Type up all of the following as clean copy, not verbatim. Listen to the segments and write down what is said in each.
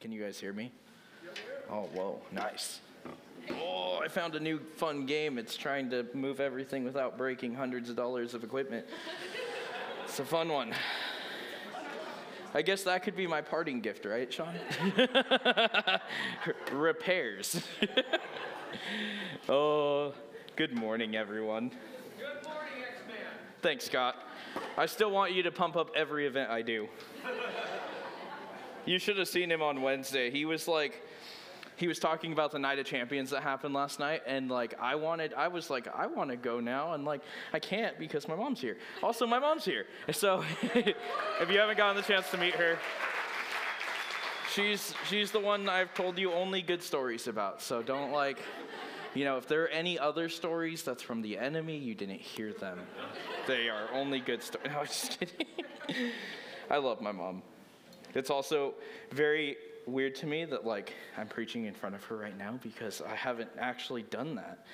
Can you guys hear me? Oh, whoa, nice. Oh, I found a new fun game. It's trying to move everything without breaking hundreds of dollars of equipment. It's a fun one. I guess that could be my parting gift, right, Sean? Repairs. Oh, good morning, everyone. Good morning, X-Man. Thanks, Scott. I still want you to pump up every event I do. You should have seen him on Wednesday. He was talking about the Night of Champions that happened last night, and I want to go now, and I can't because my mom's here. Also, my mom's here. So if you haven't gotten the chance to meet her, she's the one I've told you only good stories about. So don't if there are any other stories that's from the enemy, you didn't hear them. They are only good stories. No, I'm just kidding. I love my mom. It's also very weird to me that I'm preaching in front of her right now because I haven't actually done that.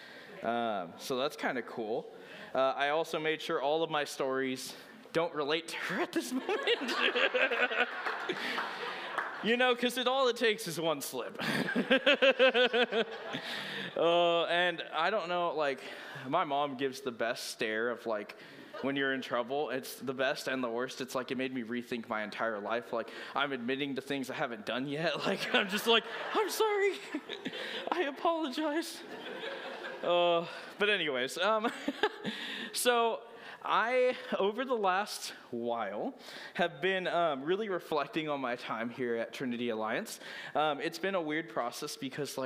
So that's kind of cool. I also made sure all of my stories don't relate to her at this moment. Because all it takes is one slip. And I don't know, my mom gives the best stare of when you're in trouble. It's the best and the worst. It's it made me rethink my entire life. I'm admitting to things I haven't done yet. I'm just I'm sorry. I apologize. But anyways, so I, over the last while, have been really reflecting on my time here at Trinity Alliance. It's been a weird process because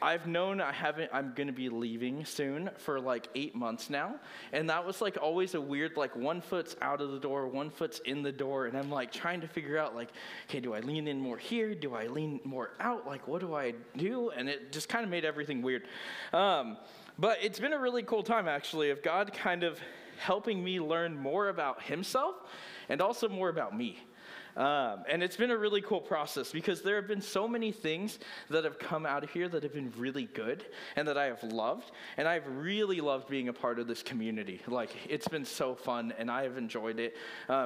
I've known I'm going to be leaving soon for 8 months now. And that was always a weird, one foot's out of the door, one foot's in the door. And I'm trying to figure out okay, do I lean in more here? Do I lean more out? What do I do? And it just kind of made everything weird. But it's been a really cool time actually of God kind of helping me learn more about himself and also more about me. And it's been a really cool process because there have been so many things that have come out of here that have been really good and that I have loved. And I've really loved being a part of this community. It's been so fun and I have enjoyed it.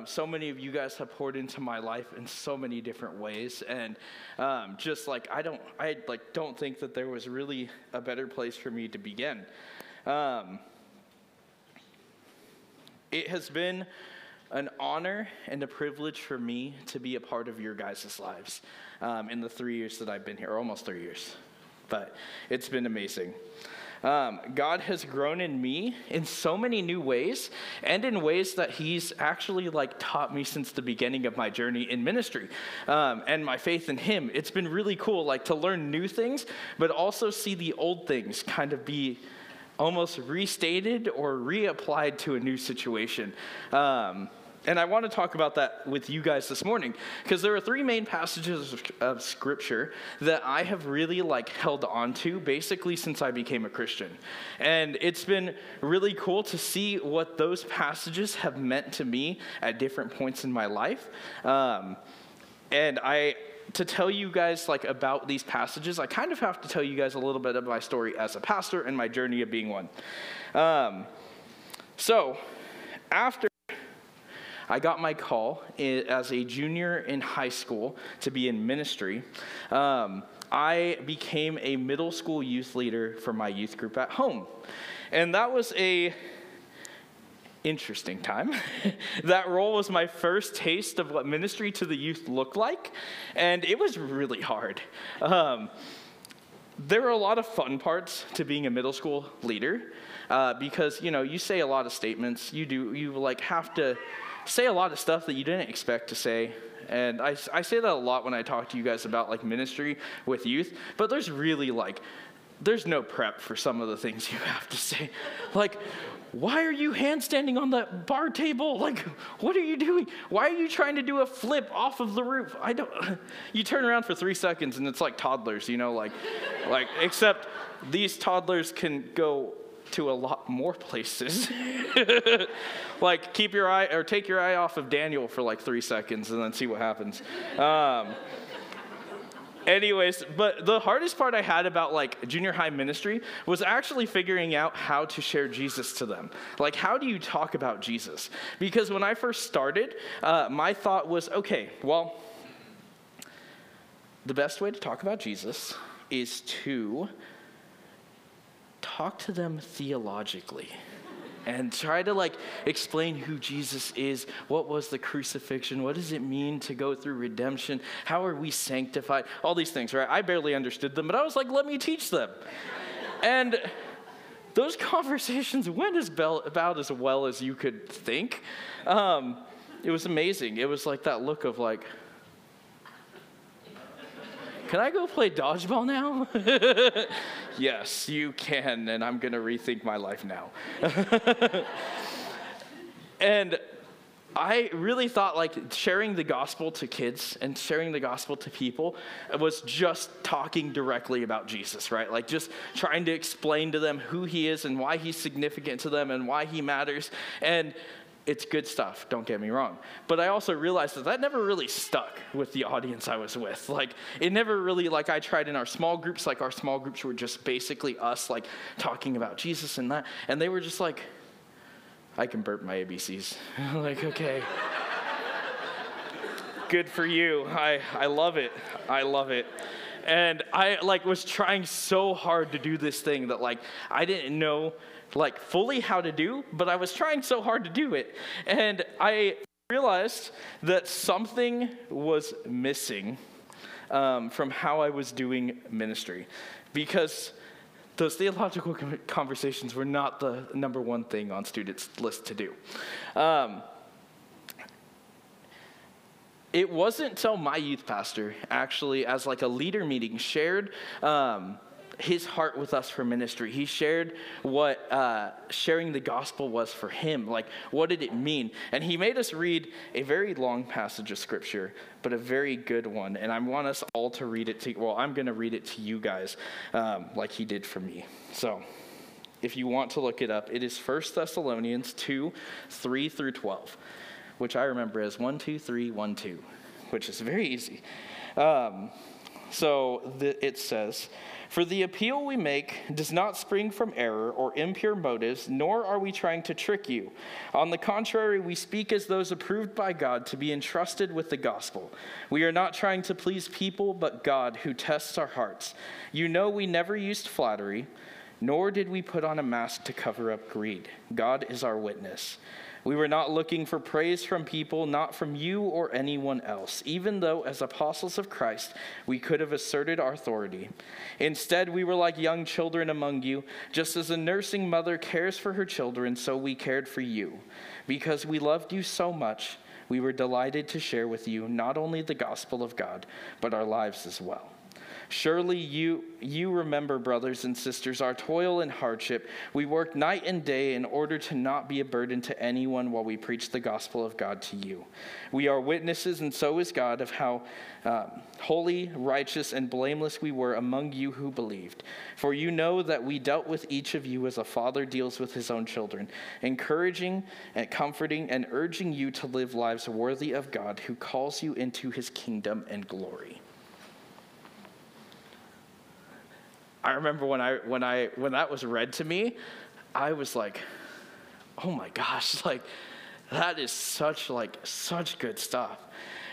So many of you guys have poured into my life in so many different ways. And I don't think that there was really a better place for me to begin. It has been an honor and a privilege for me to be a part of your guys' lives in the 3 years that I've been here, or almost 3 years, but it's been amazing. God has grown in me in so many new ways and in ways that he's actually taught me since the beginning of my journey in ministry and my faith in him. It's been really cool to learn new things, but also see the old things kind of be almost restated or reapplied to a new situation. And I want to talk about that with you guys this morning because there are three main passages of scripture that I have really held on to basically since I became a Christian. And it's been really cool to see what those passages have meant to me at different points in my life. To tell you guys about these passages, I kind of have to tell you guys a little bit of my story as a pastor and my journey of being one. So after I got my call as a junior in high school to be in ministry, I became a middle school youth leader for my youth group at home. And that was an interesting time. That role was my first taste of what ministry to the youth looked like, and it was really hard. There were a lot of fun parts to being a middle school leader because you say a lot of statements. You have to say a lot of stuff that you didn't expect to say. And I say that a lot when I talk to you guys about ministry with youth, but there's really there's no prep for some of the things you have to say. Why are you handstanding on that bar table? What are you doing? Why are you trying to do a flip off of the roof? You turn around for 3 seconds and it's like toddlers, except these toddlers can go to a lot more places. Take your eye off of Daniel for 3 seconds and then see what happens. Anyways, but the hardest part I had about junior high ministry was actually figuring out how to share Jesus to them. How do you talk about Jesus? Because when I first started, my thought was, okay, well, the best way to talk about Jesus is to talk to them theologically and try to like explain who Jesus is, what was the crucifixion, what does it mean to go through redemption, how are we sanctified, all these things, right? I barely understood them, but I was like, let me teach them. And those conversations went about as well as you could think. It was amazing. It was like that look of like, can I go play dodgeball now? Yes, you can, and I'm going to rethink my life now. And I really thought like sharing the gospel to kids and sharing the gospel to people was just talking directly about Jesus, right? Like just trying to explain to them who he is and why he's significant to them and why he matters. And it's good stuff, don't get me wrong. But I also realized that never really stuck with the audience I was with. Like, it never really, like I tried in our small groups, like our small groups were just basically us, like, talking about Jesus and that. And they were just like, I can burp my ABCs. Like, okay. Good for you. I love it. I love it. And I, like, was trying so hard to do this thing that, like, I didn't know like fully how to do, but I was trying so hard to do it. And I realized that something was missing from how I was doing ministry, because those theological conversations were not the number one thing on students' list to do. It wasn't until my youth pastor actually, as like a leader meeting, shared his heart with us for ministry. He shared what sharing the gospel was for him. Like, what did it mean? And he made us read a very long passage of scripture, but a very good one. And I want us all to read it to, well, I'm going to read it to you guys like he did for me. So if you want to look it up, it is 1 Thessalonians 2, 3 through 12, which I remember as 1, 2, 3, 1, 2, which is very easy. It says, "For the appeal we make does not spring from error or impure motives, nor are we trying to trick you. On the contrary, we speak as those approved by God to be entrusted with the gospel. We are not trying to please people, but God who tests our hearts. You know we never used flattery, nor did we put on a mask to cover up greed. God is our witness. We were not looking for praise from people, not from you or anyone else, even though as apostles of Christ, we could have asserted our authority. Instead, we were like young children among you, just as a nursing mother cares for her children, so we cared for you. Because we loved you so much, we were delighted to share with you not only the gospel of God, but our lives as well. Surely you remember, brothers and sisters, our toil and hardship. We worked night and day in order to not be a burden to anyone while we preached the gospel of God to you. We are witnesses, and so is God, of how holy, righteous, and blameless we were among you who believed. For you know that we dealt with each of you as a father deals with his own children, encouraging and comforting and urging you to live lives worthy of God who calls you into his kingdom and glory." I remember when that was read to me, I was like, "Oh my gosh! Like, that is such good stuff."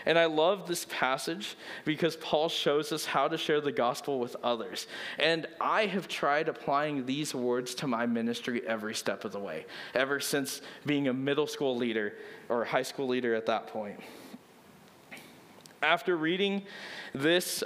And I love this passage because Paul shows us how to share the gospel with others. And I have tried applying these words to my ministry every step of the way, ever since being a middle school leader or high school leader at that point. After reading this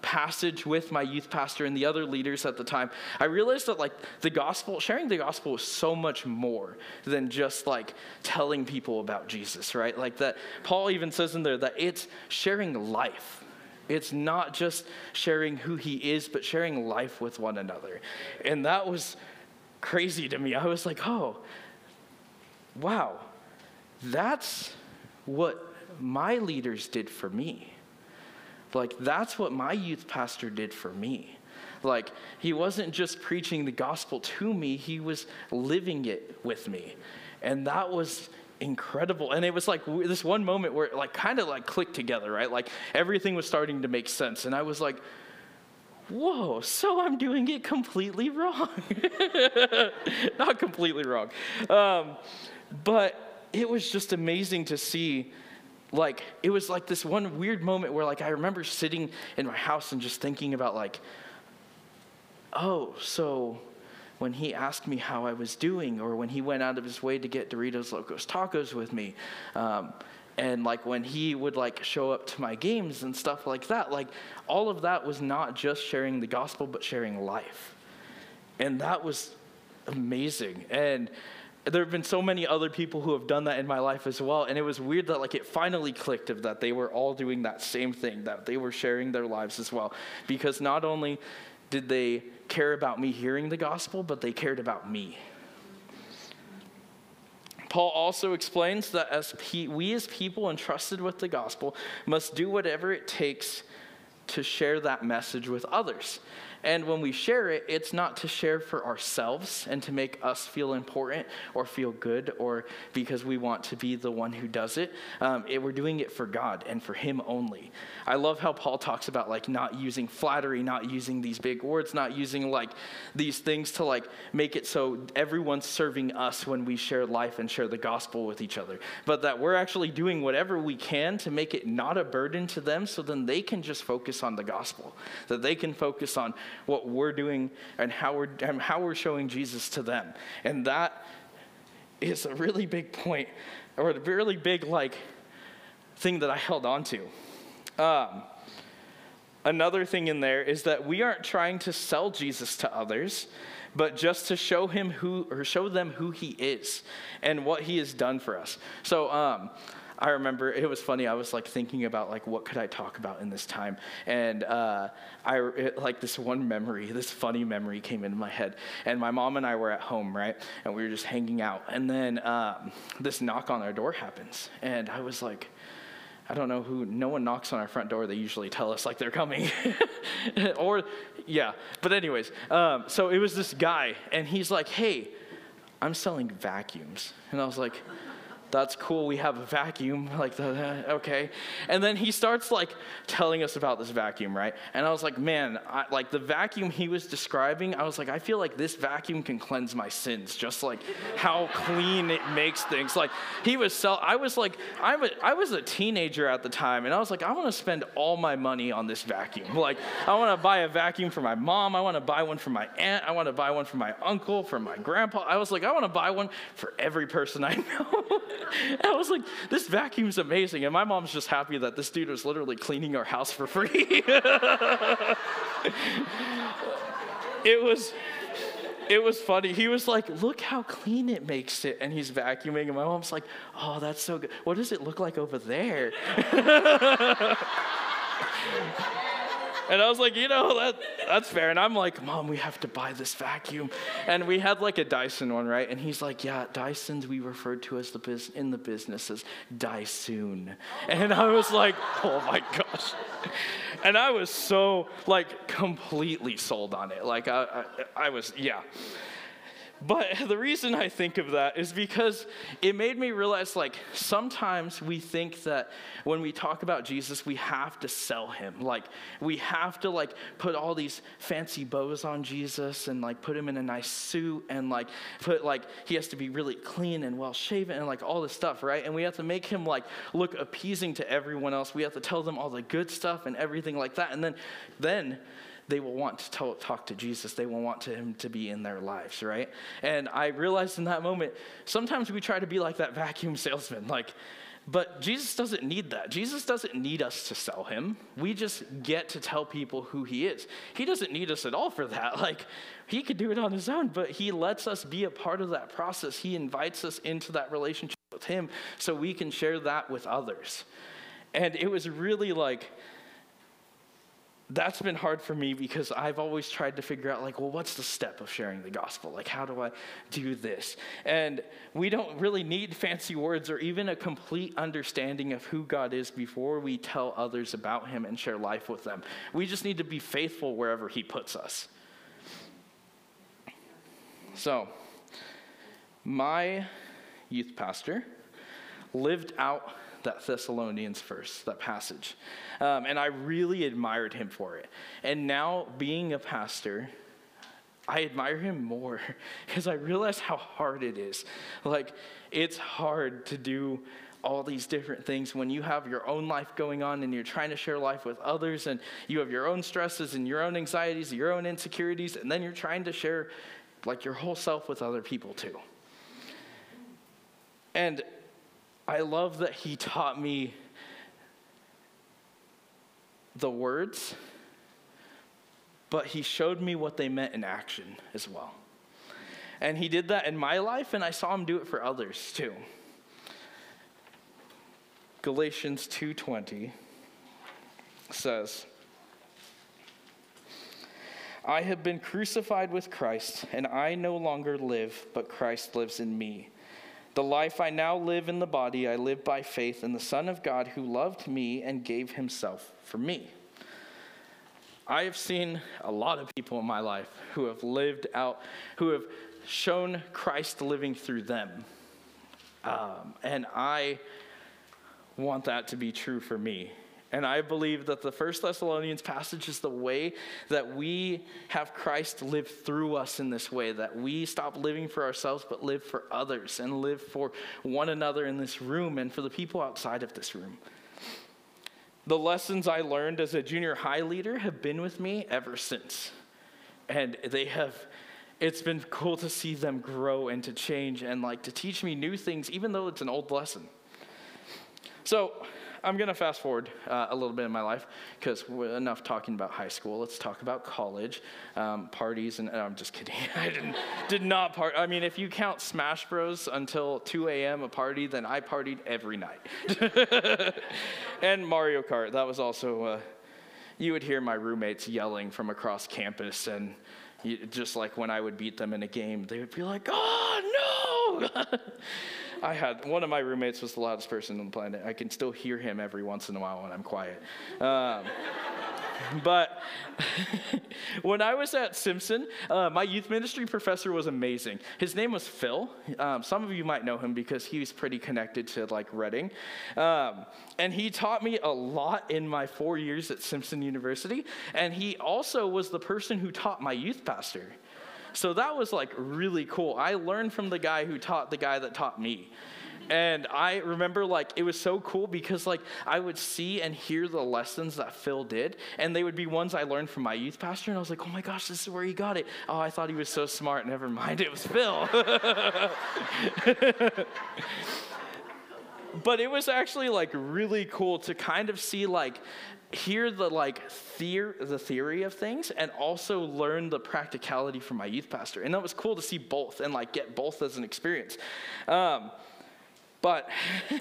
passage with my youth pastor and the other leaders at the time, I realized that like the gospel, sharing the gospel was so much more than just like telling people about Jesus, right? Like that Paul even says in there that it's sharing life. It's not just sharing who he is, but sharing life with one another. And that was crazy to me. I was like, oh, wow, that's what my leaders did for me. Like, that's what my youth pastor did for me. Like, he wasn't just preaching the gospel to me, he was living it with me. And that was incredible. And it was like this one moment where it like kind of like clicked together, right? Like everything was starting to make sense. And I was like, whoa, so I'm doing it completely wrong. Not completely wrong. But it was just amazing to see like, it was like this one weird moment where, like, I remember sitting in my house and just thinking about, like, oh, so when he asked me how I was doing, or when he went out of his way to get Doritos Locos Tacos with me, and, like, when he would, like, show up to my games and stuff like that, like, all of that was not just sharing the gospel, but sharing life. And that was amazing. And there have been so many other people who have done that in my life as well. And it was weird that, like, it finally clicked of that they were all doing that same thing, that they were sharing their lives as well. Because not only did they care about me hearing the gospel, but they cared about me. Paul also explains that as we as people entrusted with the gospel must do whatever it takes to share that message with others. And when we share it, it's not to share for ourselves and to make us feel important or feel good or because we want to be the one who does it. We're doing it for God and for him only. I love how Paul talks about, like, not using flattery, not using these big words, not using, like, these things to, like, make it so everyone's serving us when we share life and share the gospel with each other. But that we're actually doing whatever we can to make it not a burden to them, so then they can just focus on the gospel, that they can focus on what we're doing and how we're showing Jesus to them. And that is a really big point, or a really big, like, thing that I held on to. Another thing in there is that we aren't trying to sell Jesus to others, but just to show them who he is and what he has done for us. So I remember it was funny. I was, like, thinking about, like, what could I talk about in this time? And this funny memory came into my head. And my mom and I were at home, right? And we were just hanging out. And then this knock on our door happens. And I was like, I don't know who. No one knocks on our front door. They usually tell us, like, they're coming. Or, yeah. But anyways, so it was this guy. And he's like, hey, I'm selling vacuums. And I was like, that's cool, we have a vacuum, like, okay. And then he starts, like, telling us about this vacuum, right? And I was like, man, like, the vacuum he was describing, I was like, I feel like this vacuum can cleanse my sins, just, like, how clean it makes things. Like, I was a teenager at the time, and I was like, I want to spend all my money on this vacuum. Like, I want to buy a vacuum for my mom, I want to buy one for my aunt, I want to buy one for my uncle, for my grandpa. I was like, I want to buy one for every person I know. And I was like, this vacuum's amazing. And my mom's just happy that this dude was literally cleaning our house for free. It was funny. He was like, look how clean it makes it. And he's vacuuming. And my mom's like, oh, that's so good. What does it look like over there? And I was like, you know, that's fair. And I'm like, Mom, we have to buy this vacuum. And we had, like, a Dyson one, right? And he's like, yeah, Dysons we referred to as in the business as Dysoon. And I was like, oh my gosh. And I was so, like, completely sold on it. Like, I was, yeah. But the reason I think of that is because it made me realize, like, sometimes we think that when we talk about Jesus, we have to sell him. Like, we have to, like, put all these fancy bows on Jesus and, like, put him in a nice suit and, like, put, like, he has to be really clean and well-shaven and, like, all this stuff, right? And we have to make him, like, look appeasing to everyone else. We have to tell them all the good stuff and everything like that. And then they will want to talk to Jesus. They will want him to be in their lives, right? And I realized in that moment, sometimes we try to be like that vacuum salesman, like, but Jesus doesn't need that. Jesus doesn't need us to sell him. We just get to tell people who he is. He doesn't need us at all for that. Like, he could do it on his own, but he lets us be a part of that process. He invites us into that relationship with him so we can share that with others. And it was really like, that's been hard for me because I've always tried to figure out, like, well, what's the step of sharing the gospel? Like, how do I do this? And we don't really need fancy words or even a complete understanding of who God is before we tell others about him and share life with them. We just need to be faithful wherever he puts us. So, my youth pastor lived out that Thessalonians verse, that passage. And I really admired him for it. And now, being a pastor, I admire him more because I realize how hard it is. Like, it's hard to do all these different things, when you have your own life going on and you're trying to share life with others and you have your own stresses and your own anxieties and your own insecurities, and then you're trying to share like your whole self with other people too. And I love that he taught me the words, but he showed me what they meant in action as well. And he did that in my life, and I saw him do it for others too. Galatians 2:20 says, I have been crucified with Christ, and I no longer live, but Christ lives in me. The life I now live in the body, I live by faith in the Son of God who loved me and gave himself for me. I have seen a lot of people in my life who have lived out, who have shown Christ living through them. And I want that to be true for me. And I believe that the 1 Thessalonians passage is the way that we have Christ live through us in this way, that we stop living for ourselves but live for others and live for one another in this room and for the people outside of this room. The lessons I learned as a junior high leader have been with me ever since. And they have, it's been cool to see them grow and to change and like to teach me new things, even though it's an old lesson. So I'm going to fast forward a little bit in my life because we're enough talking about high school. Let's talk about college, parties, and I'm just kidding. I did not party. I mean, if you count Smash Bros until 2 a.m. a party, then I partied every night. And Mario Kart. That was also, you would hear my roommates yelling from across campus, and just like when I would beat them in a game, they would be like, oh, no! I had, one of my roommates was the loudest person on the planet. I can still hear him every once in a while when I'm quiet. But when I was at Simpson, my youth ministry professor was amazing. His name was Phil. Some of you might know him because he was pretty connected to like Reading. And he taught me a lot in my 4 years at Simpson University. And he also was the person who taught my youth pastor. So that was like really cool. I learned from the guy who taught the guy that taught me. And I remember like it was so cool because like I would see and hear the lessons that Phil did. And they would be ones I learned from my youth pastor. And I was like, oh my gosh, this is where he got it. Oh, I thought he was so smart. Never mind, it was Phil. But it was actually like really cool to kind of see like, hear the like the theory of things and also learn the practicality from my youth pastor. And that was cool to see both and like get both as an experience. But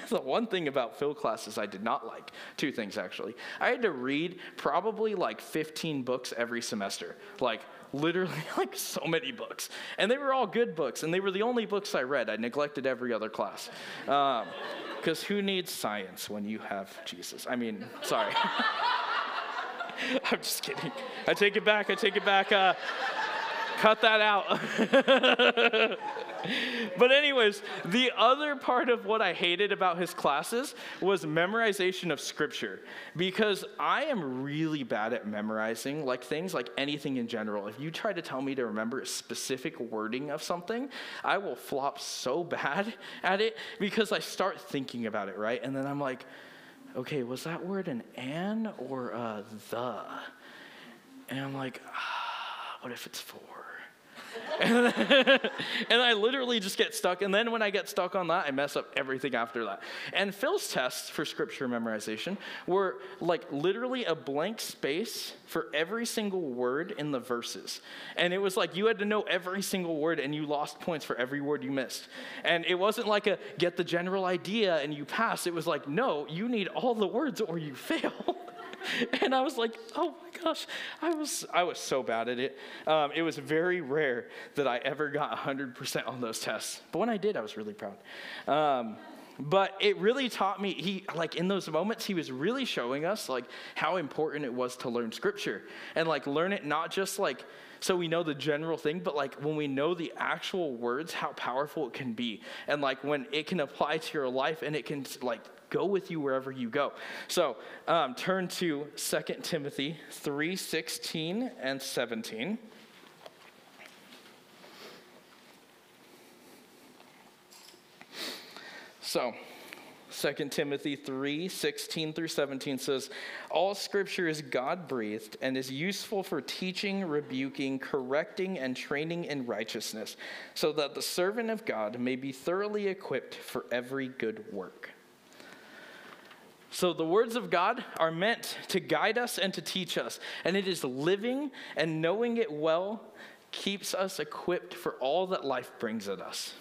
the one thing about Phil classes I did not like, two things actually. I had to read probably like 15 books every semester, like literally like so many books. And they were all good books, and they were the only books I read. I neglected every other class. Because who needs science when you have Jesus? I mean, sorry. I'm just kidding. I take it back. Cut that out. But anyways, the other part of what I hated about his classes was memorization of scripture, because I am really bad at memorizing like things, like anything in general. If you try to tell me to remember a specific wording of something, I will flop so bad at it because I start thinking about it, right? And then I'm like, okay, was that word an "and" or a "the"? And I'm like, what if it's "for"? And I literally just get stuck. And then when I get stuck on that, I mess up everything after that. And Phil's tests for scripture memorization were like literally a blank space for every single word in the verses. And it was like you had to know every single word, and you lost points for every word you missed. And it wasn't like a get the general idea and you pass. It was like, no, you need all the words or you fail. And I was like, oh my gosh, I was so bad at it. It was very rare that I ever got 100% on those tests. But when I did, I was really proud. But it really taught me, in those moments, he was really showing us, like, how important it was to learn scripture. And, like, learn it not just, like, so we know the general thing, but, like, when we know the actual words, how powerful it can be. And, like, when it can apply to your life and it can, like, go with you wherever you go. So turn to 2 Timothy 3:16 and 17. So 2 Timothy 3:16 through 17 says, all scripture is God-breathed and is useful for teaching, rebuking, correcting, and training in righteousness, so that the servant of God may be thoroughly equipped for every good work. So the words of God are meant to guide us and to teach us, and it is living and knowing it well keeps us equipped for all that life brings at us.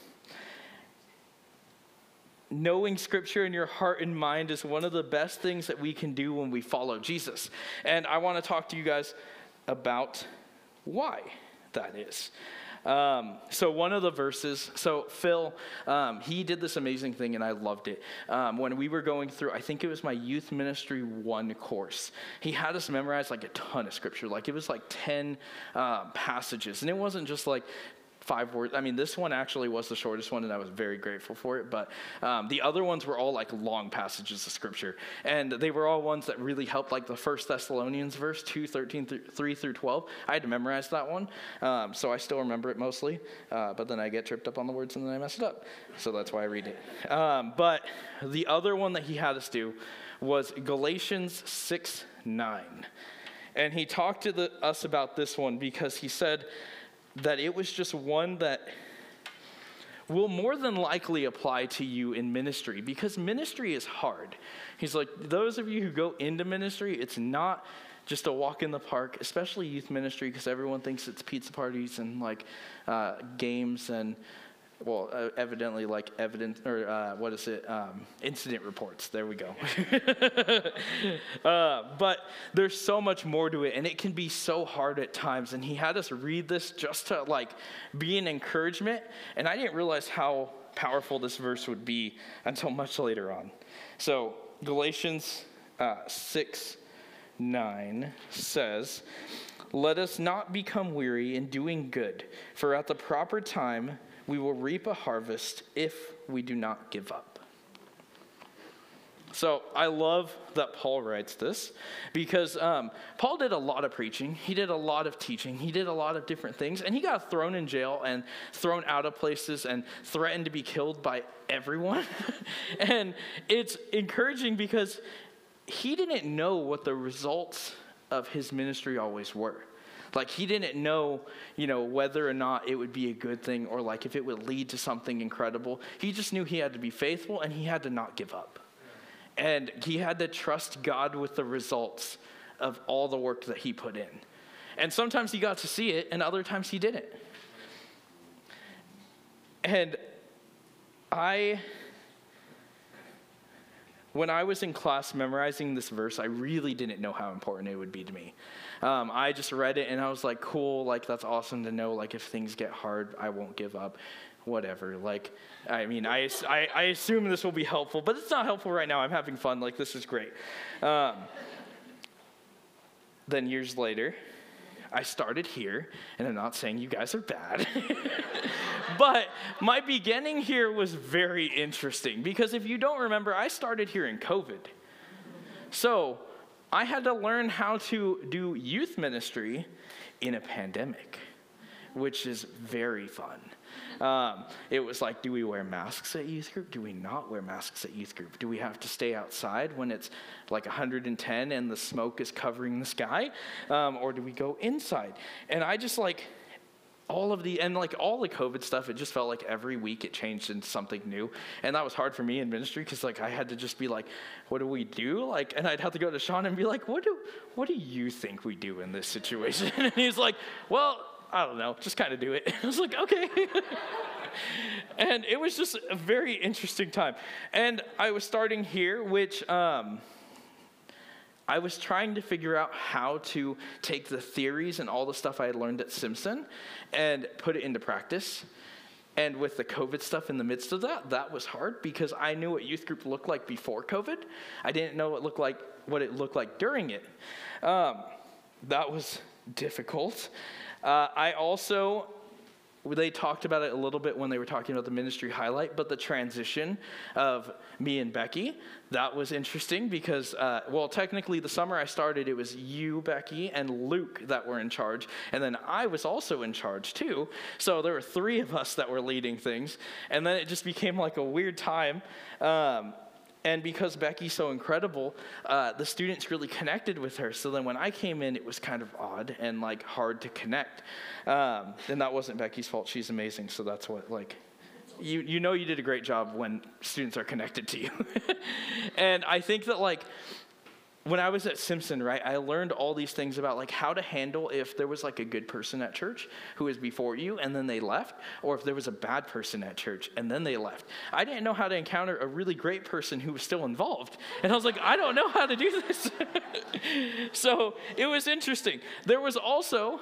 Knowing scripture in your heart and mind is one of the best things that we can do when we follow Jesus. And I want to talk to you guys about why that is. So one of the verses, so Phil, he did this amazing thing and I loved it. When we were going through, I think it was my youth ministry 1 course, he had us memorize like a ton of scripture. Like it was like 10 passages, and it wasn't just like 5 words. I mean, this one actually was the shortest one, and I was very grateful for it. But the other ones were all like long passages of scripture, and they were all ones that really helped. Like the 1 Thessalonians verse 2:13-3-12, I had to memorize that one, so I still remember it mostly. But then I get tripped up on the words, and then I mess it up. So that's why I read it. But the other one that he had us do was Galatians 6:9, and he talked to us about this one because he said that it was just one that will more than likely apply to you in ministry, because ministry is hard. He's like, those of you who go into ministry, it's not just a walk in the park, especially youth ministry, because everyone thinks it's pizza parties and like games and, well, evidently like evidence or incident reports. There we go. But there's so much more to it, and it can be so hard at times. And he had us read this just to like be an encouragement. And I didn't realize how powerful this verse would be until much later on. So Galatians 6:9 says, let us not become weary in doing good, for at the proper time we will reap a harvest if we do not give up. So I love that Paul writes this, because Paul did a lot of preaching. He did a lot of teaching. He did a lot of different things. And he got thrown in jail and thrown out of places and threatened to be killed by everyone. And it's encouraging because he didn't know what the results of his ministry always were. Like, he didn't know, you know, whether or not it would be a good thing or, like, if it would lead to something incredible. He just knew he had to be faithful and he had to not give up. And he had to trust God with the results of all the work that he put in. And sometimes he got to see it, and other times he didn't. And when I was in class memorizing this verse, I really didn't know how important it would be to me. I just read it and I was like, cool, like that's awesome to know, like if things get hard, I won't give up, whatever. Like, I mean, I assume this will be helpful, but it's not helpful right now. I'm having fun, like this is great. Then years later, I started here, and I'm not saying you guys are bad, but my beginning here was very interesting, because if you don't remember, I started here in COVID. So I had to learn how to do youth ministry in a pandemic, which is very fun. It was like, do we wear masks at youth group? Do we not wear masks at youth group? Do we have to stay outside when it's like 110 and the smoke is covering the sky? Or do we go inside? And I just like all the COVID stuff, it just felt like every week it changed into something new. And that was hard for me in ministry, because like I had to just be like, what do we do? Like, and I'd have to go to Sean and be like, what do you think we do in this situation? And he's like, well, I don't know, just kind of do it. I was like, okay. And it was just a very interesting time. And I was starting here, which I was trying to figure out how to take the theories and all the stuff I had learned at Simpson and put it into practice. And with the COVID stuff in the midst of that, that was hard, because I knew what youth group looked like before COVID. I didn't know what it looked like during it. That was difficult. They talked about it a little bit when they were talking about the ministry highlight, but the transition of me and Becky, that was interesting, because, technically the summer I started, it was you, Becky, and Luke that were in charge, and then I was also in charge too, so there were 3 of us that were leading things, and then it just became like a weird time, And because Becky's so incredible, the students really connected with her. So then when I came in, it was kind of odd and, like, hard to connect. And that wasn't Becky's fault. She's amazing. So that's what, like, you know you did a great job when students are connected to you. And I think that, like, when I was at Simpson, right, I learned all these things about, like, how to handle if there was, like, a good person at church who was before you and then they left, or if there was a bad person at church and then they left. I didn't know how to encounter a really great person who was still involved. And I was like, I don't know how to do this. So it was interesting. There was also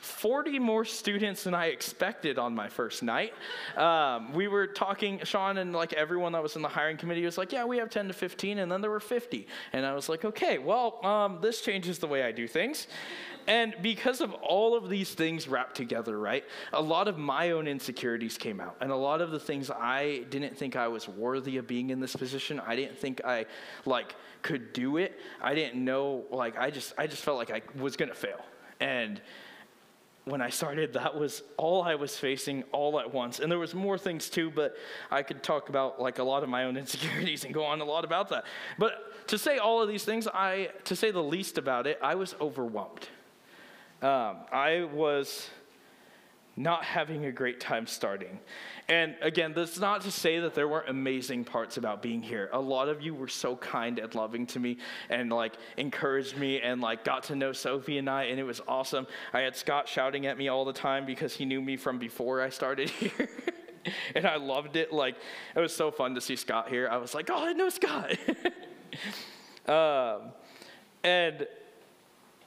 40 more students than I expected on my first night. We were talking, Sean and like everyone that was in the hiring committee was like, yeah, we have 10 to 15, and then there were 50. And I was like, okay, well, this changes the way I do things. And because of all of these things wrapped together, right, a lot of my own insecurities came out, and a lot of the things I didn't think I was worthy of being in this position. I didn't think I like could do it. I didn't know, like, I just felt like I was gonna fail. And when I started, that was all I was facing all at once. And there was more things too, but I could talk about like a lot of my own insecurities and go on a lot about that. But to say all of these things, to say the least about it, I was overwhelmed. I was not having a great time starting. And again, that's not to say that there weren't amazing parts about being here. A lot of you were so kind and loving to me and like encouraged me and like got to know Sophie and I, and it was awesome. I had Scott shouting at me all the time because he knew me from before I started here. And I loved it. Like, it was so fun to see Scott here. I was like, oh, I know Scott. And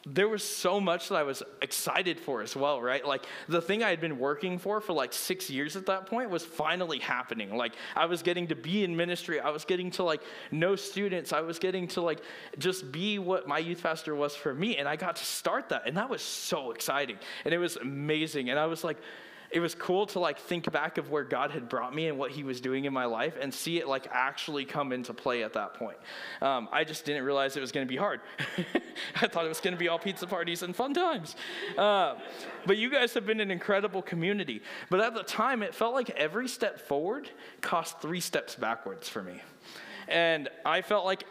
there was so much that I was excited for as well, right? Like, the thing I had been working for like 6 years at that point was finally happening. Like, I was getting to be in ministry. I was getting to, like, know students. I was getting to, like, just be what my youth pastor was for me. And I got to start that. And that was so exciting. And it was amazing. And I was like, it was cool to, like, think back of where God had brought me and what he was doing in my life and see it, like, actually come into play at that point. I just didn't realize it was going to be hard. I thought it was going to be all pizza parties and fun times. But you guys have been an incredible community. But at the time, it felt like every step forward cost 3 steps backwards for me. And I felt like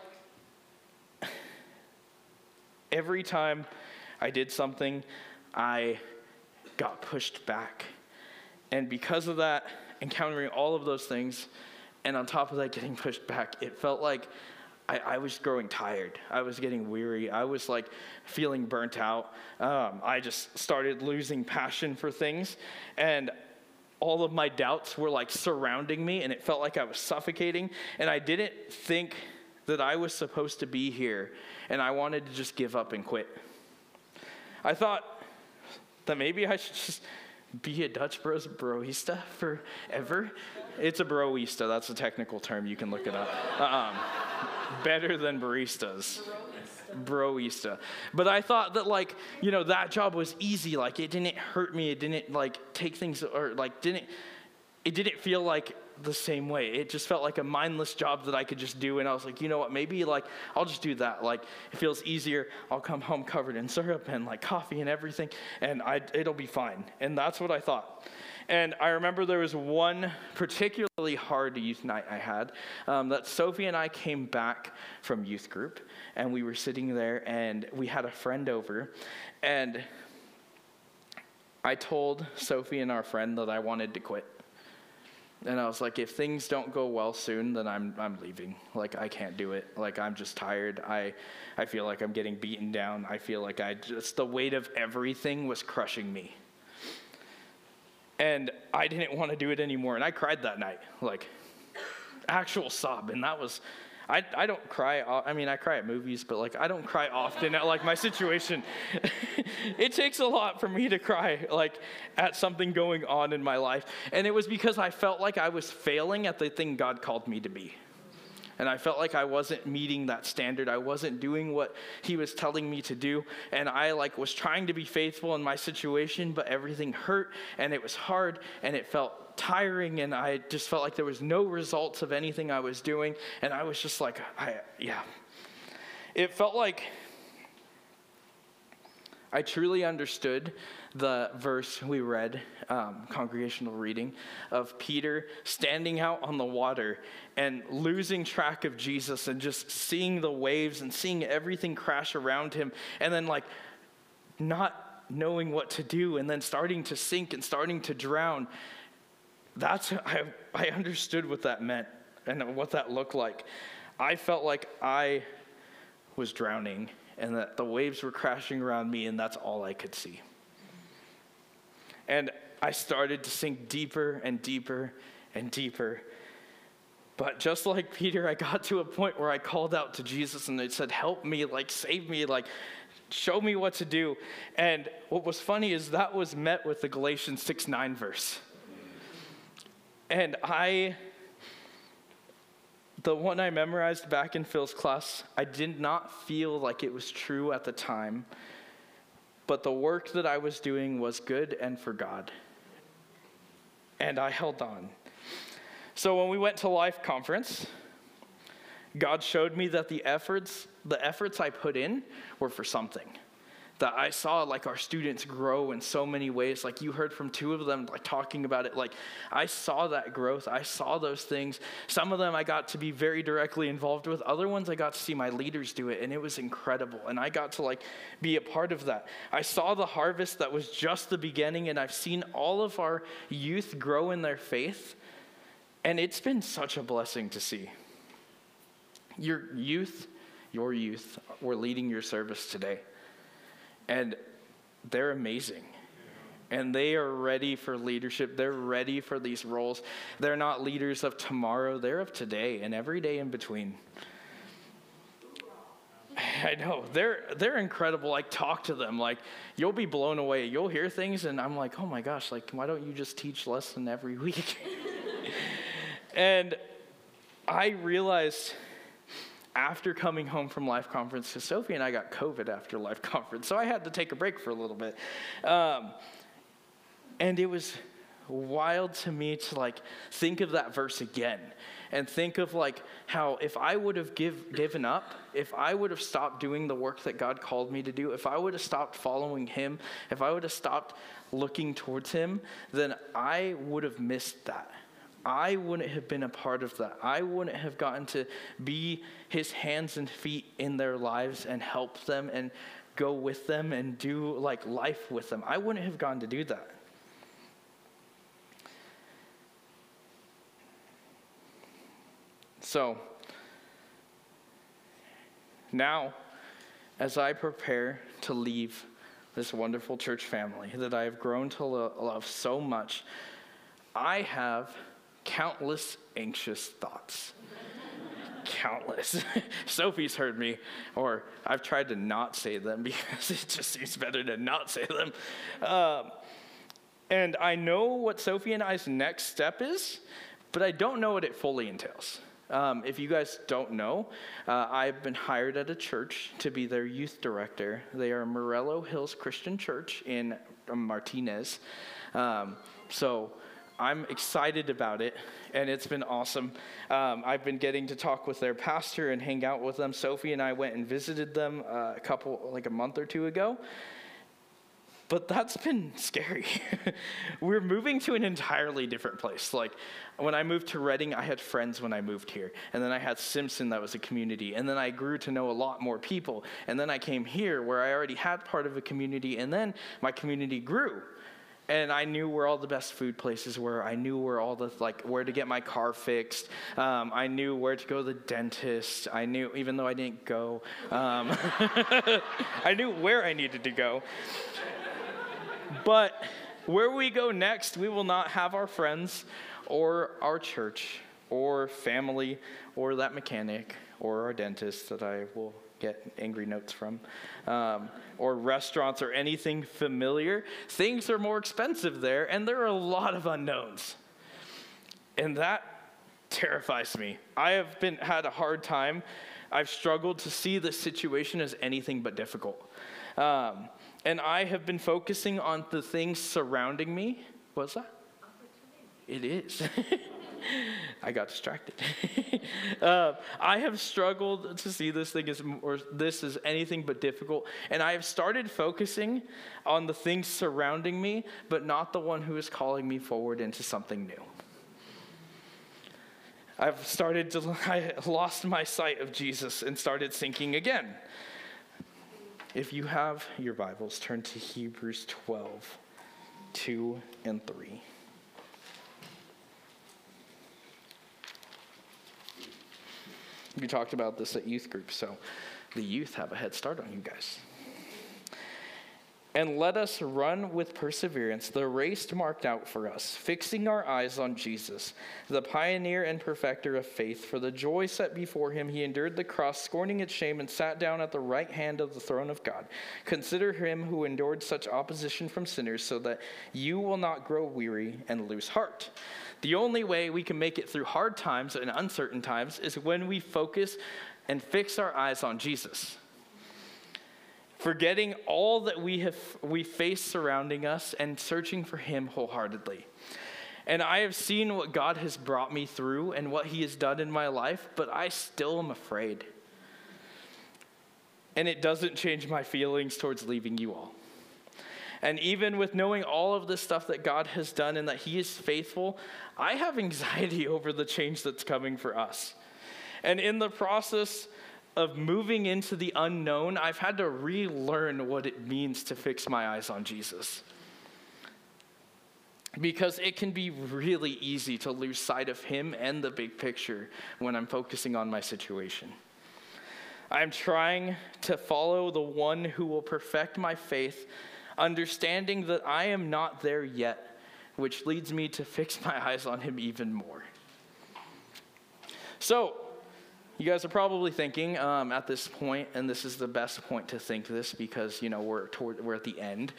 every time I did something, I got pushed back. And because of that, encountering all of those things, and on top of that getting pushed back, it felt like I was growing tired. I was getting weary. I was, like, feeling burnt out. I just started losing passion for things. And all of my doubts were, like, surrounding me, and it felt like I was suffocating. And I didn't think that I was supposed to be here, and I wanted to just give up and quit. I thought that maybe I should just be a Dutch Bros broista forever. It's a broista. That's a technical term. You can look it up. Better than baristas. Broista. But I thought that, like, you know, that job was easy. Like, it didn't hurt me. It didn't, like, take things, or, like, it didn't feel like the same way. It just felt like a mindless job that I could just do. And I was like, you know what, maybe, like, I'll just do that. Like, it feels easier. I'll come home covered in syrup and, like, coffee and everything, and it'll be fine. And that's what I thought. And I remember there was one particularly hard youth night I had that Sophie and I came back from youth group, and we were sitting there, and we had a friend over, and I told Sophie and our friend that I wanted to quit. And I was like, if things don't go well soon, then I'm leaving. Like, I can't do it. Like, I'm just tired. I feel like I'm getting beaten down. I feel like the weight of everything was crushing me. And I didn't want to do it anymore. And I cried that night, like, actual sob. And that was, I don't cry. I mean, I cry at movies, but, like, I don't cry often at, like, my situation. It takes a lot for me to cry, like, at something going on in my life. And it was because I felt like I was failing at the thing God called me to be. And I felt like I wasn't meeting that standard. I wasn't doing what he was telling me to do. And I, like, was trying to be faithful in my situation, but everything hurt, and it was hard, and it felt tiring, and I just felt like there was no results of anything I was doing. And I was just like, It felt like I truly understood the verse we read, congregational reading, of Peter standing out on the water and losing track of Jesus and just seeing the waves and seeing everything crash around him and then like not knowing what to do and then starting to sink and starting to drown. That's, I understood what that meant and what that looked like. I felt like I was drowning and that the waves were crashing around me, and that's all I could see. And I started to sink deeper and deeper and deeper. But just like Peter, I got to a point where I called out to Jesus, and I said, help me, like, save me, like, show me what to do. And what was funny is that was met with the Galatians 6:9 verse. And the one I memorized back in Phil's class, I did not feel like it was true at the time, but the work that I was doing was good and for God. And I held on. So when we went to Life Conference, God showed me that the efforts I put in were for something. That I saw, like, our students grow in so many ways. Like, you heard from two of them, like, talking about it. Like, I saw that growth. I saw those things. Some of them I got to be very directly involved with. Other ones I got to see my leaders do it, and it was incredible. And I got to, like, be a part of that. I saw the harvest that was just the beginning, and I've seen all of our youth grow in their faith. And it's been such a blessing to see. Your youth, were leading your service today. And they're amazing. And they are ready for leadership. They're ready for these roles. They're not leaders of tomorrow. They're of today and every day in between. I know. They're incredible. Like, talk to them. Like, you'll be blown away. You'll hear things, and I'm like, oh, my gosh. Like, why don't you just teach lesson every week? And I realized, after coming home from Life Conference, because Sophie and I got COVID after Life Conference, so I had to take a break for a little bit. And it was wild to me to, like, think of that verse again and think of, like, how if I would have given up, if I would have stopped doing the work that God called me to do, if I would have stopped following him, if I would have stopped looking towards him, then I would have missed that. I wouldn't have been a part of that. I wouldn't have gotten to be his hands and feet in their lives and help them and go with them and do, like, life with them. I wouldn't have gone to do that. So now, as I prepare to leave this wonderful church family that I have grown to love so much, I have countless anxious thoughts. Countless. Sophie's heard me, or I've tried to not say them because it just seems better to not say them. And I know what Sophie and I's next step is, but I don't know what it fully entails. If you guys don't know, I've been hired at a church to be their youth director. They are Morello Hills Christian Church in Martinez. So I'm excited about it, and it's been awesome. I've been getting to talk with their pastor and hang out with them. Sophie and I went and visited them a month or two ago. But that's been scary. We're moving to an entirely different place. Like, when I moved to Reading, I had friends when I moved here. And then I had Simpson, that was a community. And then I grew to know a lot more people. And then I came here, where I already had part of a community. And then my community grew. And I knew where all the best food places were. I knew where all the, like, where to get my car fixed. I knew where to go to the dentist. I knew, even though I didn't go, I knew where I needed to go. But where we go next, we will not have our friends or our church or family or that mechanic or our dentist that I will get angry notes from, or restaurants or anything familiar. Things are more expensive there, and there are a lot of unknowns. And that terrifies me. I have had a hard time. I've struggled to see this situation as anything but difficult. And I have been focusing on the things surrounding me. What's that? Opportunity. It is. I got distracted. I have struggled to see this thing as, or this as anything but difficult, and I have started focusing on the things surrounding me, but not the one who is calling me forward into something new. I've started to, I lost my sight of Jesus and started sinking again. If you have your Bibles, turn to Hebrews 12, 2 and 3. We talked about this at youth group, so the youth have a head start on you guys. And let us run with perseverance the race marked out for us, fixing our eyes on Jesus, the pioneer and perfecter of faith. For the joy set before him, he endured the cross, scorning its shame, and sat down at the right hand of the throne of God. Consider him who endured such opposition from sinners, so that you will not grow weary and lose heart. The only way we can make it through hard times and uncertain times is when we focus and fix our eyes on Jesus. Forgetting all that we face surrounding us and searching for him wholeheartedly. And I have seen what God has brought me through and what he has done in my life, but I still am afraid. And it doesn't change my feelings towards leaving you all. And even with knowing all of the stuff that God has done and that he is faithful, I have anxiety over the change that's coming for us. And in the process of moving into the unknown, I've had to relearn what it means to fix my eyes on Jesus. Because it can be really easy to lose sight of him and the big picture when I'm focusing on my situation. I'm trying to follow the one who will perfect my faith, understanding that I am not there yet, which leads me to fix my eyes on him even more. So, you guys are probably thinking at this point, and this is the best point to think this because, you know, we're at the end.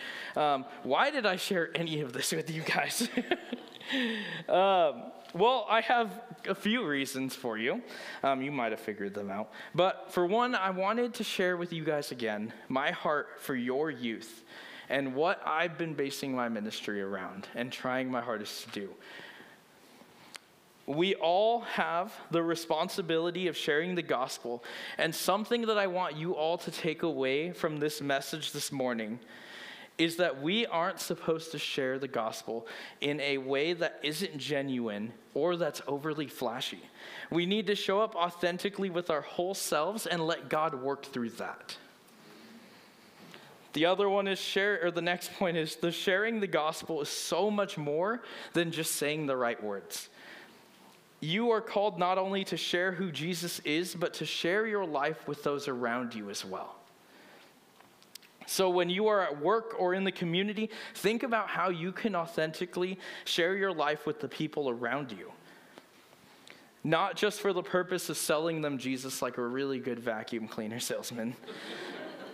Why did I share any of this with you guys? Well, I have a few reasons for you. You might have figured them out. But for one, I wanted to share with you guys again my heart for your youth and what I've been basing my ministry around and trying my hardest to do. We all have the responsibility of sharing the gospel, and something that I want you all to take away from this message this morning is that we aren't supposed to share the gospel in a way that isn't genuine or that's overly flashy. We need to show up authentically with our whole selves and let God work through that. The other one is the next point is the sharing the gospel is so much more than just saying the right words. You are called not only to share who Jesus is, but to share your life with those around you as well. So when you are at work or in the community, think about how you can authentically share your life with the people around you. Not just for the purpose of selling them Jesus like a really good vacuum cleaner salesman,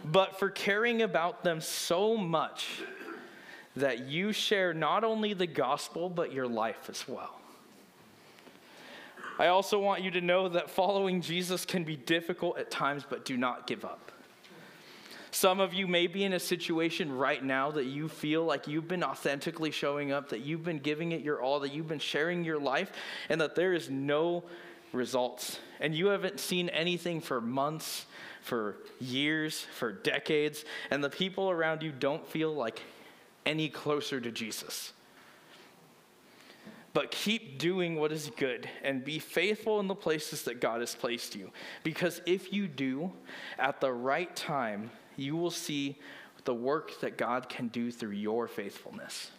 but for caring about them so much that you share not only the gospel, but your life as well. I also want you to know that following Jesus can be difficult at times, but do not give up. Some of you may be in a situation right now that you feel like you've been authentically showing up, that you've been giving it your all, that you've been sharing your life, and that there is no results. And you haven't seen anything for months, for years, for decades, and the people around you don't feel like any closer to Jesus. But keep doing what is good and be faithful in the places that God has placed you. Because if you do, at the right time, you will see the work that God can do through your faithfulness.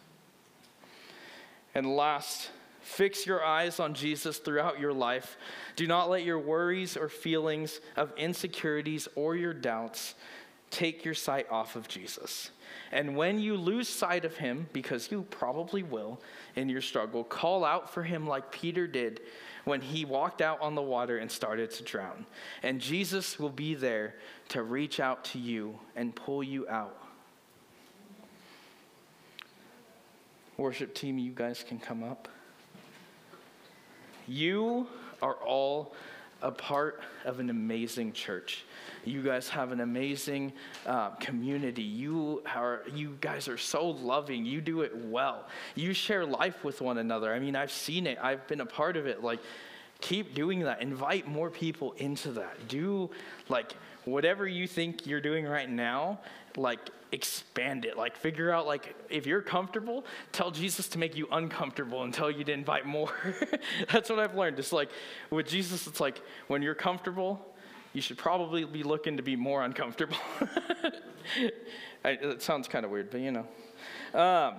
And last, fix your eyes on Jesus throughout your life. Do not let your worries or feelings of insecurities or your doubts take your sight off of Jesus. And when you lose sight of him, because you probably will in your struggle, call out for him like Peter did when he walked out on the water and started to drown. And Jesus will be there to reach out to you and pull you out. Worship team, you guys can come up. You are all a part of an amazing church. You guys have an amazing community. You guys are so loving. You do it well. You share life with one another. I mean, I've seen it. I've been a part of it. Like, keep doing that. Invite more people into that. Do, like, whatever you think you're doing right now, like, expand it. Like, figure out, like, if you're comfortable, tell Jesus to make you uncomfortable and tell you to invite more. That's what I've learned. It's like, with Jesus, it's like, when you're comfortable, you should probably be looking to be more uncomfortable. It sounds kind of weird, but you know.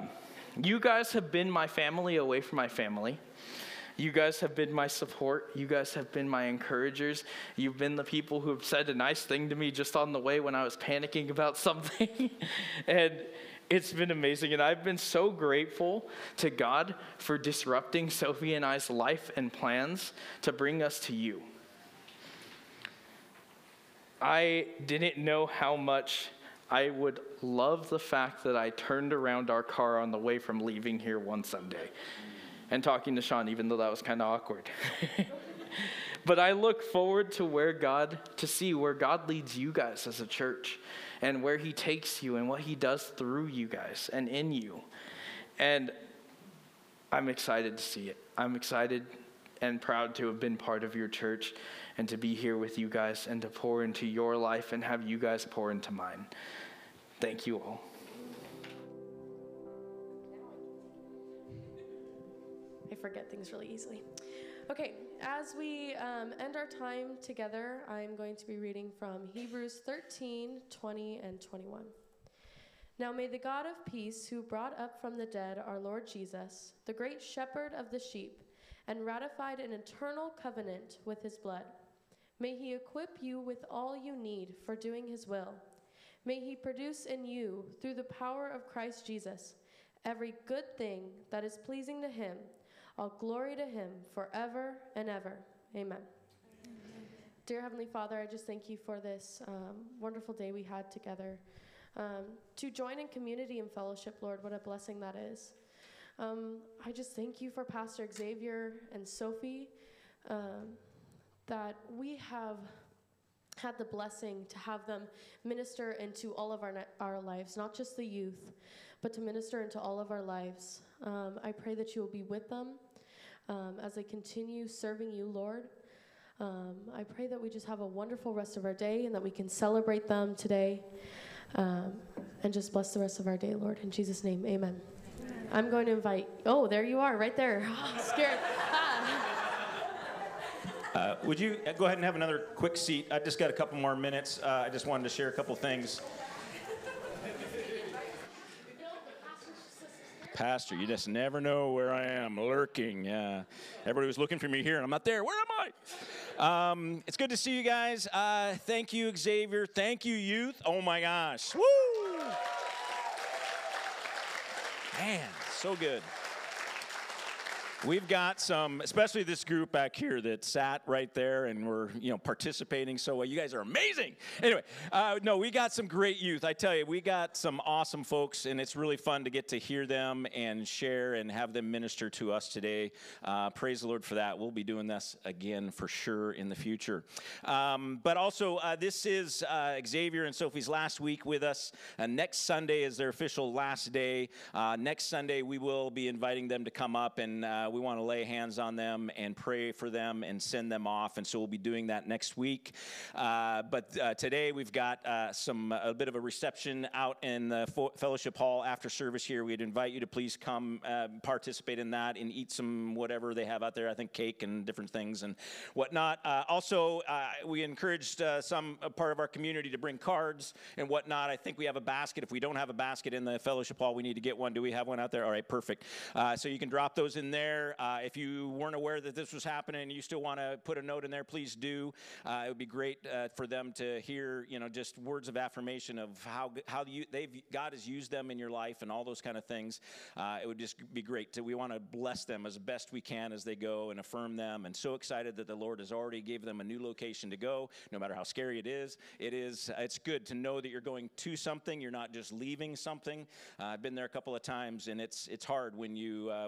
You guys have been my family away from my family. You guys have been my support. You guys have been my encouragers. You've been the people who have said a nice thing to me just on the way when I was panicking about something. And it's been amazing. And I've been so grateful to God for disrupting Sophie and I's life and plans to bring us to you. I didn't know how much I would love the fact that I turned around our car on the way from leaving here one Sunday and talking to Sean, even though that was kind of awkward. But I look forward to see where God leads you guys as a church, and where he takes you and what he does through you guys and in you. And I'm excited to see it. I'm excited and proud to have been part of your church and to be here with you guys and to pour into your life and have you guys pour into mine. Thank you all. I forget things really easily. Okay, as we end our time together, I'm going to be reading from Hebrews 13, 20, and 21. Now may the God of peace, who brought up from the dead our Lord Jesus, the great shepherd of the sheep, and ratified an eternal covenant with his blood, may he equip you with all you need for doing his will. May he produce in you, through the power of Christ Jesus, every good thing that is pleasing to him. All glory to him forever and ever. Amen. Amen. Dear Heavenly Father, I just thank you for this wonderful day we had together. To join in community and fellowship, Lord, what a blessing that is. I just thank you for Pastor Xavier and Sophie, that we have had the blessing to have them minister into all of our lives, not just the youth, but to minister into all of our lives. I pray that you will be with them as they continue serving you, Lord. I pray that we just have a wonderful rest of our day and that we can celebrate them today, and just bless the rest of our day, Lord. In Jesus' name, amen. Amen. I'm going to invite, oh, there you are, right there. Oh, I'm scared. Would you go ahead and have another quick seat? I just got a couple more minutes. I just wanted to share a couple things. Pastor, you just never know where I am, lurking. Yeah. Everybody was looking for me here, and I'm not there. Where am I? It's good to see you guys. Thank you, Xavier. Thank you, youth. Oh, my gosh. Woo! Man, so good. We've got some, especially this group back here that sat right there and were, participating so well. You guys are amazing. Anyway, no, we got some great youth. I tell you, we got some awesome folks, and it's really fun to get to hear them and share and have them minister to us today. Praise the Lord for that. We'll be doing this again for sure in the future. But also, this is Xavier and Sophie's last week with us. Next Sunday is their official last day. Next Sunday, we will be inviting them to come up, and we want to lay hands on them and pray for them and send them off, and so we'll be doing that next week. But today we've got a bit of a reception out in the fellowship hall after service here. We'd invite you to please come participate in that and eat some whatever they have out there, I think cake and different things and whatnot. Also, we encouraged some part of our community to bring cards and whatnot. I think we have a basket. If we don't have a basket in the fellowship hall, we need to get one. Do we have one out there? All right, perfect. So you can drop those in there. If you weren't aware that this was happening and you still want to put a note in there, please do. It would be great for them to hear, just words of affirmation of God has used them in your life and all those kind of things. It would just be great. We want to bless them as best we can as they go and affirm them. And so excited that the Lord has already gave them a new location to go, no matter how scary it is. It's good to know that you're going to something. You're not just leaving something. I've been there a couple of times, and it's hard when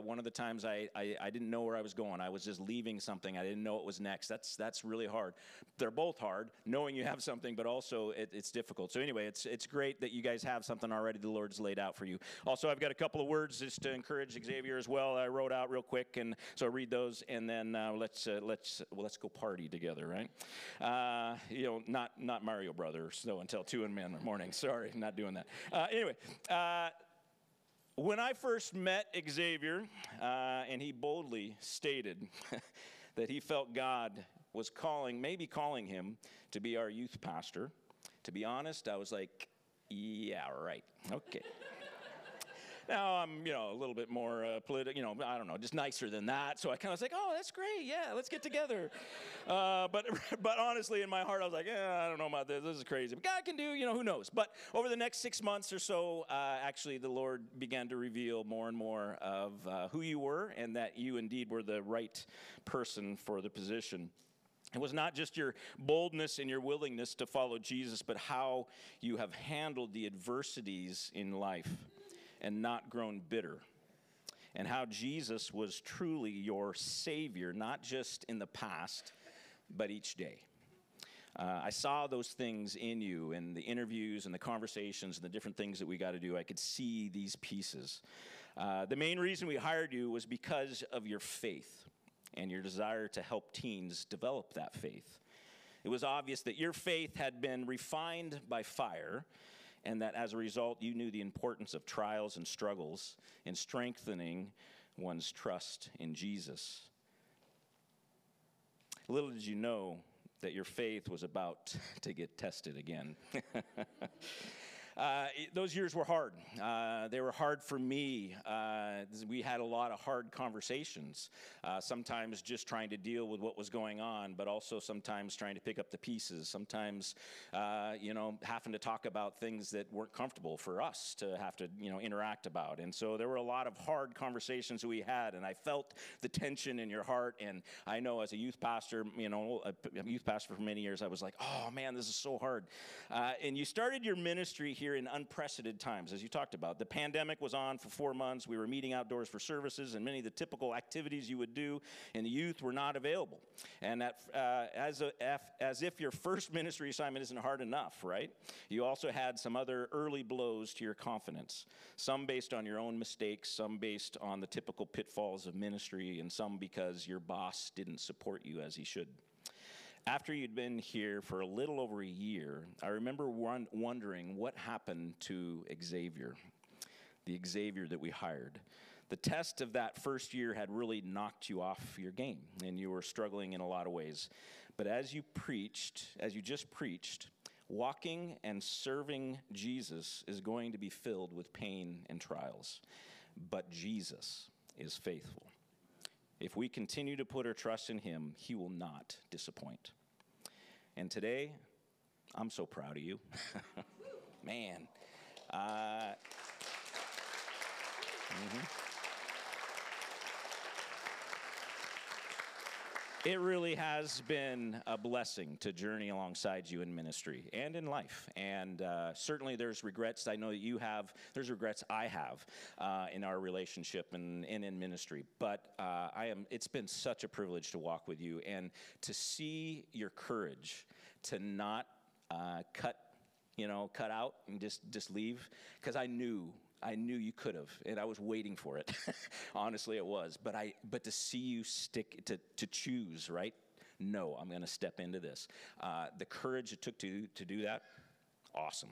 one of the times I I didn't know where I was going. I was just leaving something. I didn't know what was next. That's really hard. They're both hard, knowing you have something, but also it's difficult. So anyway, it's great that you guys have something already the Lord's laid out for you. Also, I've got a couple of words just to encourage Xavier as well. I wrote out real quick, and so read those, and then let's go party together, right? You know, not Mario Brothers though until 2 in the morning. Sorry, not doing that. Anyway. When I first met Xavier, and he boldly stated that he felt God was maybe calling him to be our youth pastor, to be honest, I was like, yeah, right, okay. Now I'm, you know, a little bit more political, you know, I don't know, just nicer than that. So I kind of was like, oh, that's great, yeah, let's get together. But honestly, in my heart, I was like, yeah, I don't know about this. This is crazy. But God can do, you know, who knows. But over the next 6 months or so, actually, the Lord began to reveal more and more of who you were, and that you indeed were the right person for the position. It was not just your boldness and your willingness to follow Jesus, but how you have handled the adversities in life and not grown bitter, and how Jesus was truly your Savior, not just in the past, but each day. I saw those things in you, in the interviews and the conversations and the different things that we got to do. I could see these pieces. The main reason we hired you was because of your faith and your desire to help teens develop that faith. It was obvious that your faith had been refined by fire, and that as a result, you knew the importance of trials and struggles in strengthening one's trust in Jesus. Little did you know that your faith was about to get tested again. Those years were hard. They were hard for me. We had a lot of hard conversations, sometimes just trying to deal with what was going on, but also sometimes trying to pick up the pieces, sometimes, you know, having to talk about things that weren't comfortable for us to have to, you know, interact about. And so there were a lot of hard conversations we had, and I felt the tension in your heart. And I know as a youth pastor, you know, a youth pastor for many years, I was like, oh, man, this is so hard. And you started your ministry here in unprecedented times, as you talked about. The pandemic was on for 4 months. We were meeting outdoors for services, and many of the typical activities you would do in the youth were not available. And that, as if your first ministry assignment isn't hard enough, right? You also had some other early blows to your confidence, some based on your own mistakes, some based on the typical pitfalls of ministry, and some because your boss didn't support you as he should. After you'd been here for a little over a year, I remember wondering what happened to Xavier, the Xavier that we hired. The test of that first year had really knocked you off your game, and you were struggling in a lot of ways. But as you just preached, walking and serving Jesus is going to be filled with pain and trials. But Jesus is faithful. If we continue to put our trust in him, he will not disappoint. And today, I'm so proud of you. Man. It really has been a blessing to journey alongside you in ministry and in life. And certainly there's regrets I know that you have. There's regrets I have in our relationship and in ministry. But it's been such a privilege to walk with you and to see your courage to not cut out and just leave, because I knew you could have, and I was waiting for it. Honestly, it was. But to see you stick to choose, right? No, I'm going to step into this. The courage it took to do that, awesome.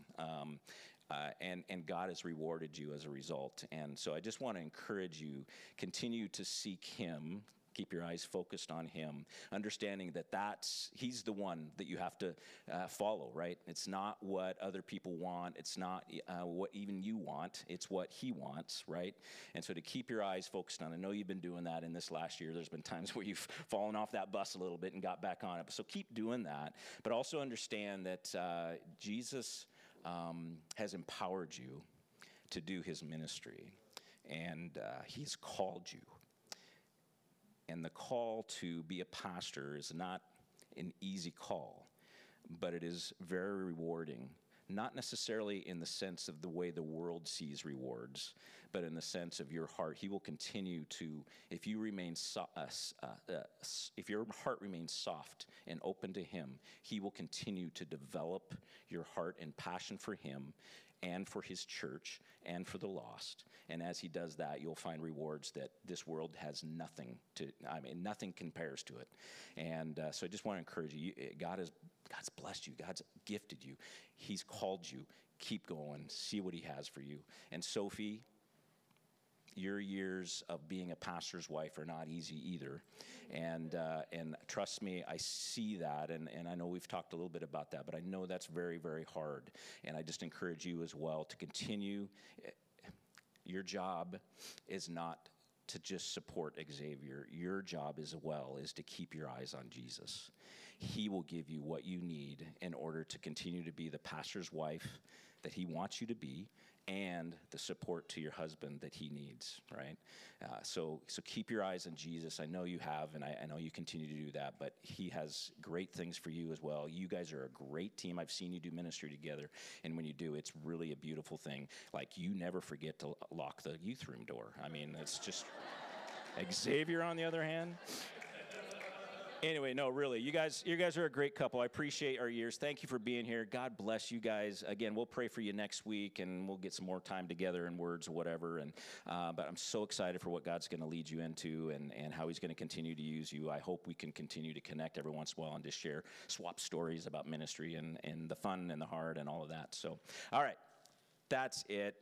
And God has rewarded you as a result. And so I just want to encourage you, continue to seek him. Keep your eyes focused on him, understanding that he's the one that you have to follow, right? It's not what other people want. It's not what even you want. It's what he wants, right? And so to keep your eyes focused on, I know you've been doing that in this last year. There's been times where you've fallen off that bus a little bit and got back on it. So keep doing that, but also understand that Jesus has empowered you to do his ministry, and he's called you. And the call to be a pastor is not an easy call, but it is very rewarding not necessarily in the sense of the way the world sees rewards, but in the sense of your heart. He will continue to, if you remain if your heart remains soft and open to him, he will continue to develop your heart and passion for him and for his church and for the lost. And as he does that, you'll find rewards that this world has nothing to, I mean, nothing compares to it. And so I just want to encourage you, God's blessed you, God's gifted you, he's called you, keep going, see what he has for you. And Sophie, your years of being a pastor's wife are not easy either. And trust me, I see that, and I know we've talked a little bit about that, but I know that's very, very hard. And I just encourage you as well to continue. Your job is not to just support Xavier. Your job as well is to keep your eyes on Jesus. He will give you what you need in order to continue to be the pastor's wife that he wants you to be, and the support to your husband that he needs, right? So keep your eyes on Jesus. I know you have, and I know you continue to do that, but he has great things for you as well. You guys are a great team. I've seen you do ministry together, and when you do, it's really a beautiful thing. Like, you never forget to lock the youth room door. I mean, it's just, Xavier, on the other hand. Anyway, no, really, you guys are a great couple. I appreciate our years. Thank you for being here. God bless you guys. Again, we'll pray for you next week, and we'll get some more time together in words or whatever. And but I'm so excited for what God's going to lead you into, and how he's going to continue to use you. I hope we can continue to connect every once in a while and just share, swap stories about ministry and the fun and the hard and all of that. So, all right, that's it.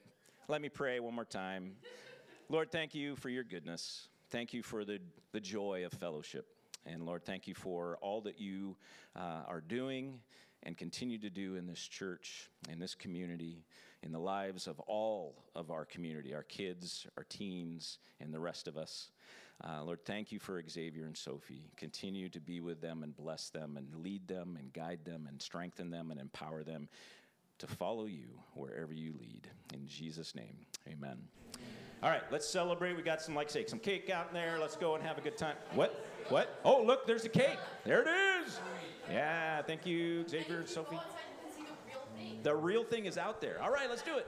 Let me pray one more time. Lord, thank you for your goodness. Thank you for the joy of fellowship. And Lord, thank you for all that you are doing and continue to do in this church, in this community, in the lives of all of our community, our kids, our teens, and the rest of us. Lord, thank you for Xavier and Sophie. Continue to be with them and bless them and lead them and guide them and strengthen them and empower them to follow you wherever you lead. In Jesus' name, amen. All right, let's celebrate. We got some, like say, some cake out in there. Let's go and have a good time. What? Oh, look, there's a cake. There it is. Yeah, thank you, Xavier and Sophie. The real thing is out there. All right, let's do it.